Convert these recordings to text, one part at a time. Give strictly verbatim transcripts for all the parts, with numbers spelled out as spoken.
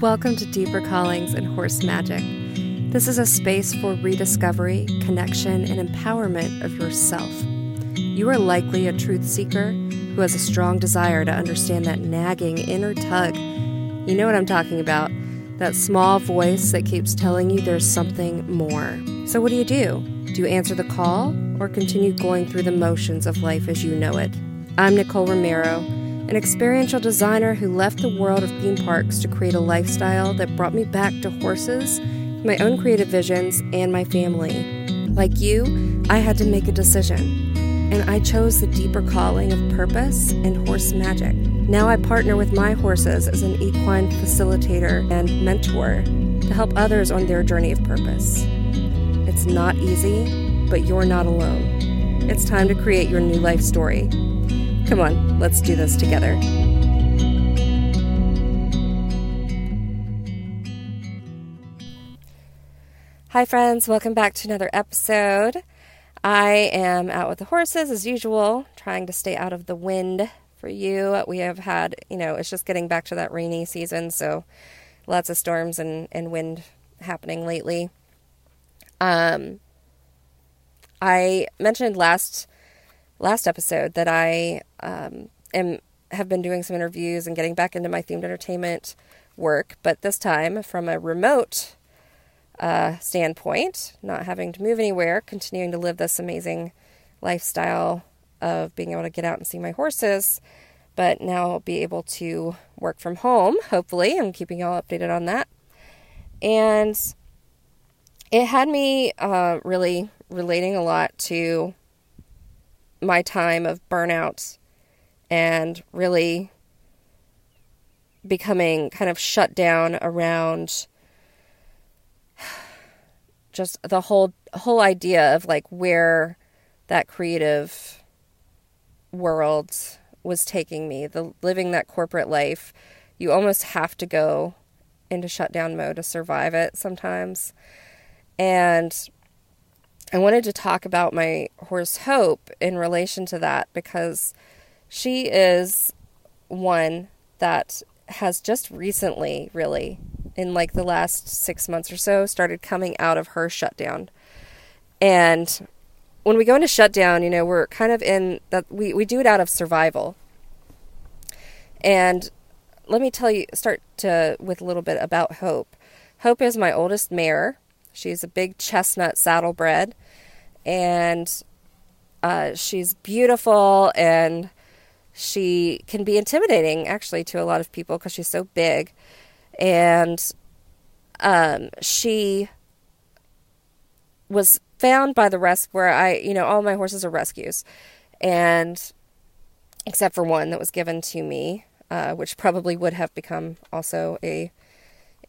Welcome to Deeper Callings and Horse Magic. This is a space for rediscovery, connection, and empowerment of yourself. You are likely a truth seeker who has a strong desire to understand that nagging inner tug. You know what I'm talking about. That small voice that keeps telling you there's something more. So what do you do? Do you answer the call or continue going through the motions of life as you know it? I'm Nicole Romero, an experiential designer who left the world of theme parks to create a lifestyle that brought me back to horses, my own creative visions, and my family. Like you, I had to make a decision, and I chose the deeper calling of purpose and horse magic. Now I partner with my horses as an equine facilitator and mentor to help others on their journey of purpose. It's not easy, but you're not alone. It's time to create your new life story. Come on, let's do this together. Hi friends, welcome back to another episode. I am out with the horses as usual, trying to stay out of the wind for you. We have had, you know, it's just getting back to that rainy season, so lots of storms and, and wind happening lately. Um, I mentioned last last episode that I um, am have been doing some interviews and getting back into my themed entertainment work, but this time from a remote Uh, standpoint, not having to move anywhere, continuing to live this amazing lifestyle of being able to get out and see my horses, but now I'll be able to work from home, hopefully. I'm keeping y'all updated on that. And it had me uh, really relating a lot to my time of burnout and really becoming kind of shut down around just the whole whole idea of like where that creative world was taking me, the living that corporate life. You almost have to go into shutdown mode to survive it sometimes. And I wanted to talk about my horse Hope in relation to that, because she is one that has just recently, really, in like the last six months or so, started coming out of her shutdown. And when we go into shutdown, you know, we're kind of in that, we, we do it out of survival. And let me tell you, start to with a little bit about Hope. Hope is my oldest mare. She's a big chestnut saddlebred, and uh, she's beautiful, and she can be intimidating actually to a lot of people because she's so big. And um, she was found by the rescue, where I, you know, all my horses are rescues, and except for one that was given to me, uh, which probably would have become also a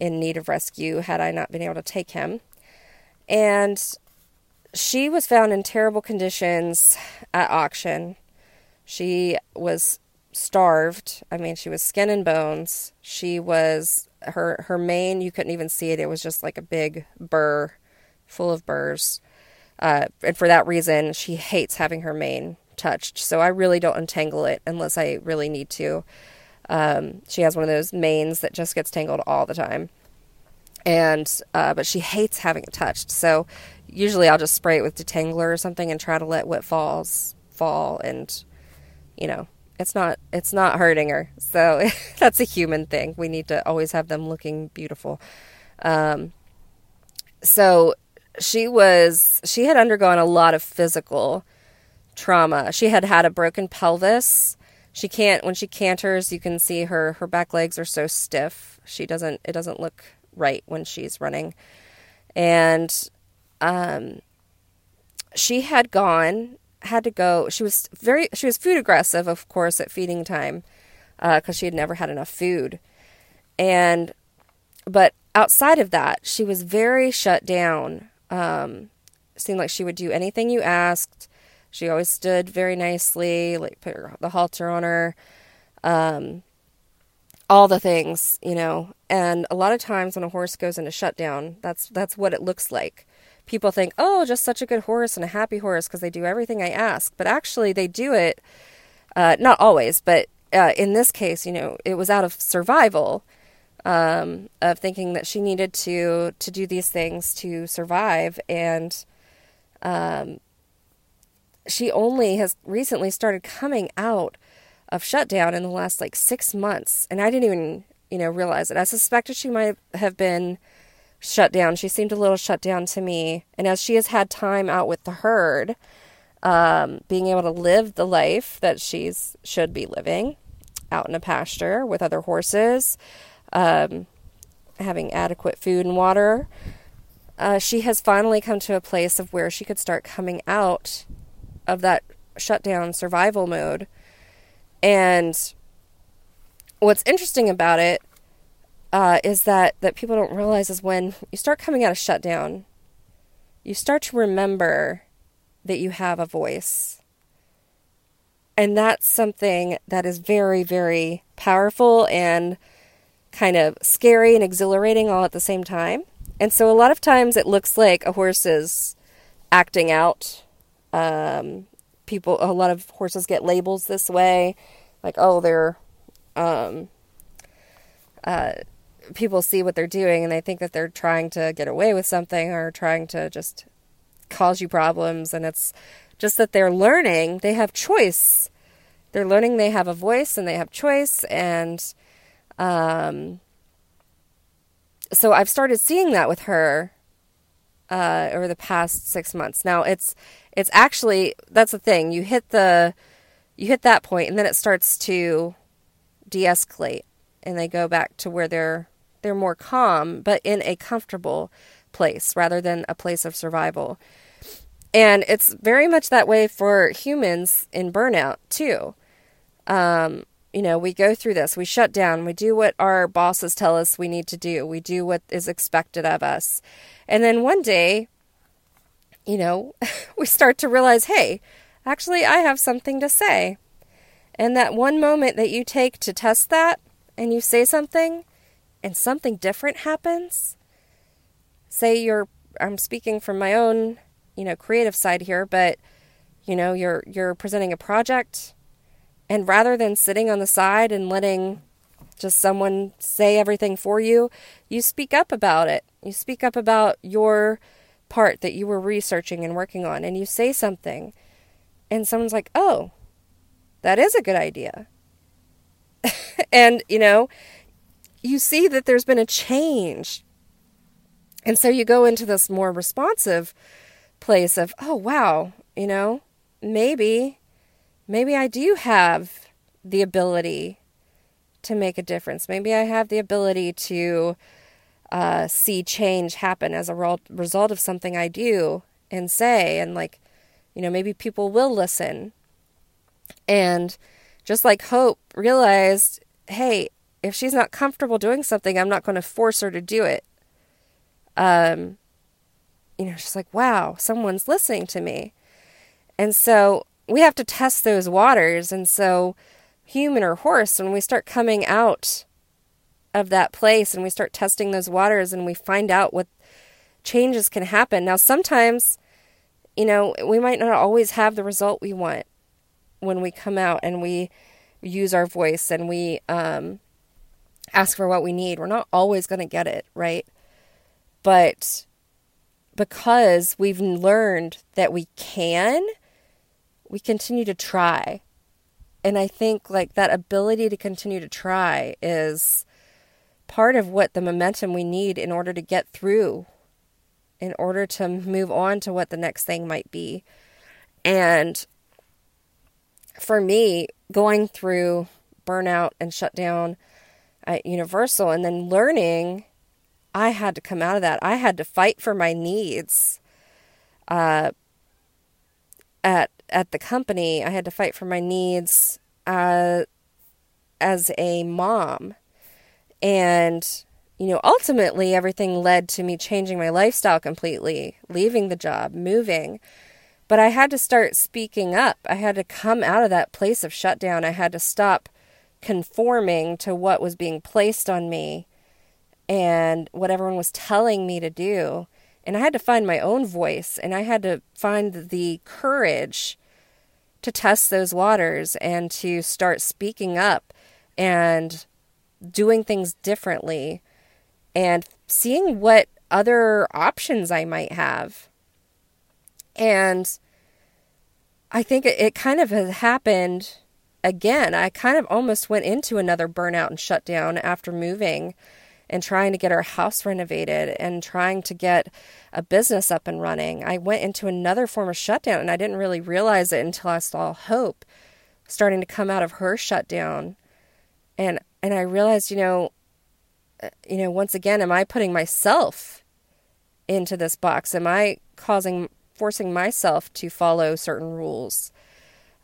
in need of rescue had I not been able to take him. And she was found in terrible conditions at auction. She was starved. I mean, she was skin and bones. She was, her, her mane, you couldn't even see it. It was just like a big burr full of burrs. Uh, and for that reason, she hates having her mane touched. So I really don't untangle it unless I really need to. Um, she has one of those manes that just gets tangled all the time. And, uh, but she hates having it touched. So usually I'll just spray it with detangler or something and try to let what falls fall. And, you know, It's not, it's not hurting her. So that's a human thing. We need to always have them looking beautiful. Um, so she was, she had undergone a lot of physical trauma. She had had a broken pelvis. She can't, when she canters, you can see her, her back legs are so stiff. She doesn't, it doesn't look right when she's running. And, um, she had gone had to go, she was very, she was food aggressive, of course, at feeding time, uh, cause she had never had enough food. And, but outside of that, she was very shut down. Um, seemed like she would do anything you asked. She always stood very nicely, like put her, the halter on her, um, all the things, you know. And a lot of times when a horse goes into shutdown, that's, that's what it looks like. People think, oh, just such a good horse and a happy horse because they do everything I ask. But actually they do it, uh, not always, but uh, in this case, you know, it was out of survival. um, of thinking that she needed to, to do these things to survive. And, um, she only has recently started coming out of shutdown in the last like six months. And I didn't even, you know, realize it. I suspected she might have been shut down. She seemed a little shut down to me. And as she has had time out with the herd, um, being able to live the life that she's should be living out in a pasture with other horses, um, having adequate food and water, uh, she has finally come to a place of where she could start coming out of that shutdown survival mode. And what's interesting about it uh, is that, that people don't realize is when you start coming out of shutdown, you start to remember that you have a voice. And that's something that is very, very powerful and kind of scary and exhilarating all at the same time. And so a lot of times it looks like a horse is acting out. Um, people, a lot of horses get labels this way, like, oh, they're, um, uh, people see what they're doing and they think that they're trying to get away with something or trying to just cause you problems. And it's just that they're learning, they have choice. They're learning, they have a voice and they have choice. And, um, so I've started seeing that with her, uh, over the past six months. Now it's, It's actually, that's the thing, you hit the, you hit that point and then it starts to de-escalate and they go back to where they're, they're more calm, but in a comfortable place rather than a place of survival. And it's very much that way for humans in burnout too. Um, you know, we go through this, we shut down, we do what our bosses tell us we need to do. We do what is expected of us. And then one day, you know, we start to realize, hey, actually I have something to say. And that one moment that you take to test that and you say something and something different happens. Say you're, I'm speaking from my own, you know, creative side here, but you know, you're, you're presenting a project and rather than sitting on the side and letting just someone say everything for you, you speak up about it. You speak up about your part that you were researching and working on, and you say something and someone's like, oh, that is a good idea. And, you know, you see that there's been a change. And so you go into this more responsive place of, oh, wow, you know, maybe, maybe I do have the ability to make a difference. Maybe I have the ability to Uh, see change happen as a result of something I do and say, and like, you know, maybe people will listen. And just like Hope realized, hey, if she's not comfortable doing something, I'm not going to force her to do it. Um, you know, she's like, wow, someone's listening to me. And so we have to test those waters. And so human or horse, when we start coming out of that place and we start testing those waters and we find out what changes can happen. Now, sometimes, you know, we might not always have the result we want when we come out and we use our voice and we um, ask for what we need. We're not always going to get it, right? But because we've learned that we can, we continue to try. And I think like that ability to continue to try is part of what the momentum we need in order to get through, in order to move on to what the next thing might be. And for me, going through burnout and shutdown at Universal and then learning, I had to come out of that. I had to fight for my needs uh, at at the company. I had to fight for my needs uh, as a mom. And, you know, ultimately everything led to me changing my lifestyle completely, leaving the job, moving. But I had to start speaking up. I had to come out of that place of shutdown. I had to stop conforming to what was being placed on me and what everyone was telling me to do. And I had to find my own voice and I had to find the courage to test those waters and to start speaking up and doing things differently and seeing what other options I might have. And I think it, it kind of has happened again. I kind of almost went into another burnout and shutdown after moving and trying to get our house renovated and trying to get a business up and running. I went into another form of shutdown, and I didn't really realize it until I saw Hope starting to come out of her shutdown. And and I realized, you know, you know, once again, am I putting myself into this box? Am I causing, forcing myself to follow certain rules?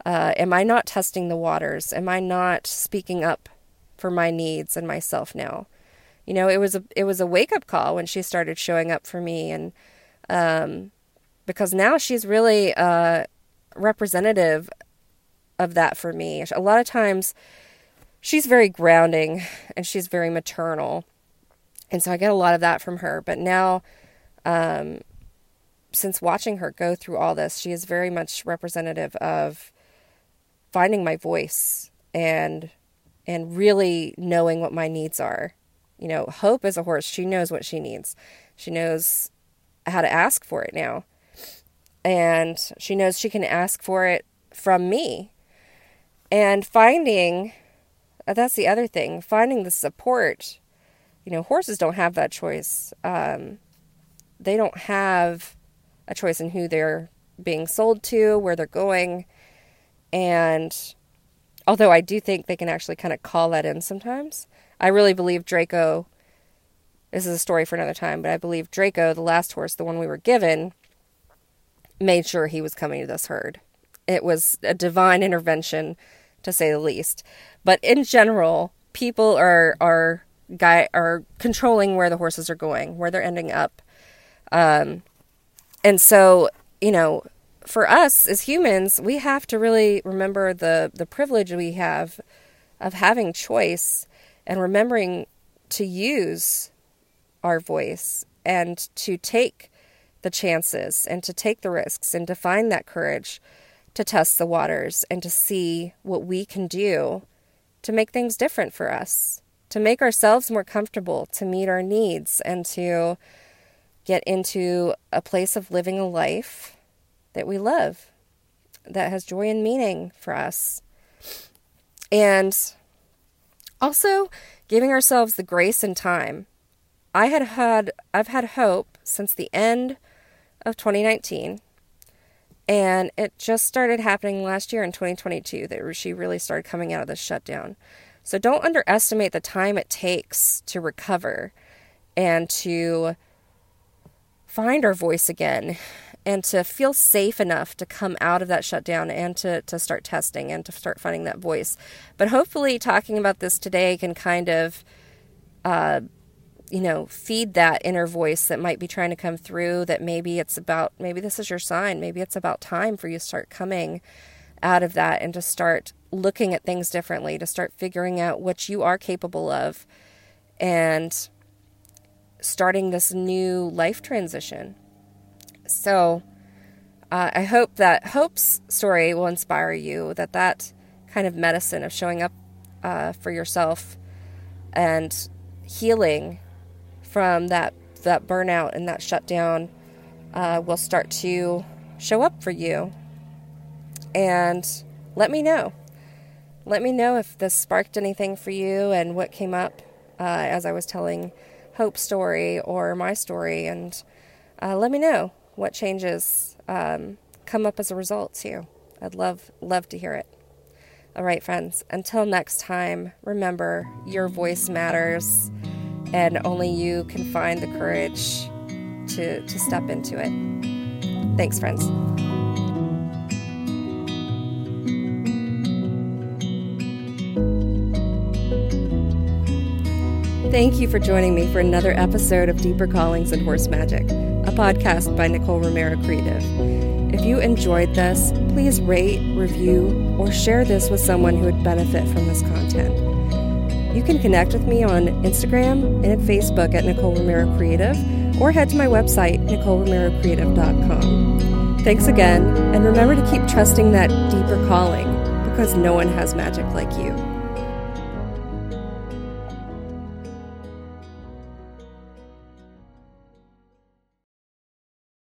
Uh, am I not testing the waters? Am I not speaking up for my needs and myself now? You know, it was a it was a wake up call when she started showing up for me, and um, because now she's really uh, representative of that for me. A lot of times, she's very grounding and she's very maternal, and so I get a lot of that from her. But now, um, since watching her go through all this, she is very much representative of finding my voice and and really knowing what my needs are. You know, Hope is a horse. She knows what she needs. She knows how to ask for it now. And she knows she can ask for it from me. And finding, that's the other thing, finding the support. You know, horses don't have that choice. Um, they don't have a choice in who they're being sold to, where they're going. And although I do think they can actually kind of call that in sometimes, I really believe Draco, this is a story for another time, but I believe Draco, the last horse, the one we were given, made sure he was coming to this herd. It was a divine intervention, to say the least. But in general, people are are guy are controlling where the horses are going, where they're ending up. Um, and so, you know, for us as humans, we have to really remember the, the privilege we have of having choice and remembering to use our voice and to take the chances and to take the risks and to find that courage to test the waters and to see what we can do to make things different for us, to make ourselves more comfortable, to meet our needs, and to get into a place of living a life that we love, that has joy and meaning for us. And also, giving ourselves the grace and time. I had had, I've had Hope since the end of twenty nineteen, and it just started happening last year in twenty twenty-two that she really started coming out of the shutdown. So don't underestimate the time it takes to recover and to find our voice again and to feel safe enough to come out of that shutdown and to, to start testing and to start finding that voice. But hopefully talking about this today can kind of, uh, you know, feed that inner voice that might be trying to come through, that maybe it's about, maybe this is your sign. Maybe it's about time for you to start coming out of that and to start looking at things differently, to start figuring out what you are capable of and starting this new life transition. So uh, I hope that Hope's story will inspire you, that that kind of medicine of showing up uh, for yourself and healing from that, that burnout and that shutdown uh, will start to show up for you. And let me know. Let me know if this sparked anything for you and what came up uh, as I was telling Hope's story or my story. And uh, let me know what changes um, come up as a result too. I'd love, love to hear it. All right, friends, until next time, remember your voice matters and only you can find the courage to, to step into it. Thanks, friends. Thank you for joining me for another episode of Deeper Callings and Horse Magic, a podcast by Nicole Romero Creative. If you enjoyed this, please rate, review, or share this with someone who would benefit from this content. You can connect with me on Instagram and at Facebook at Nicole Romero Creative, or head to my website, nicole romero creative dot com. Thanks again, and remember to keep trusting that deeper calling, because no one has magic like you.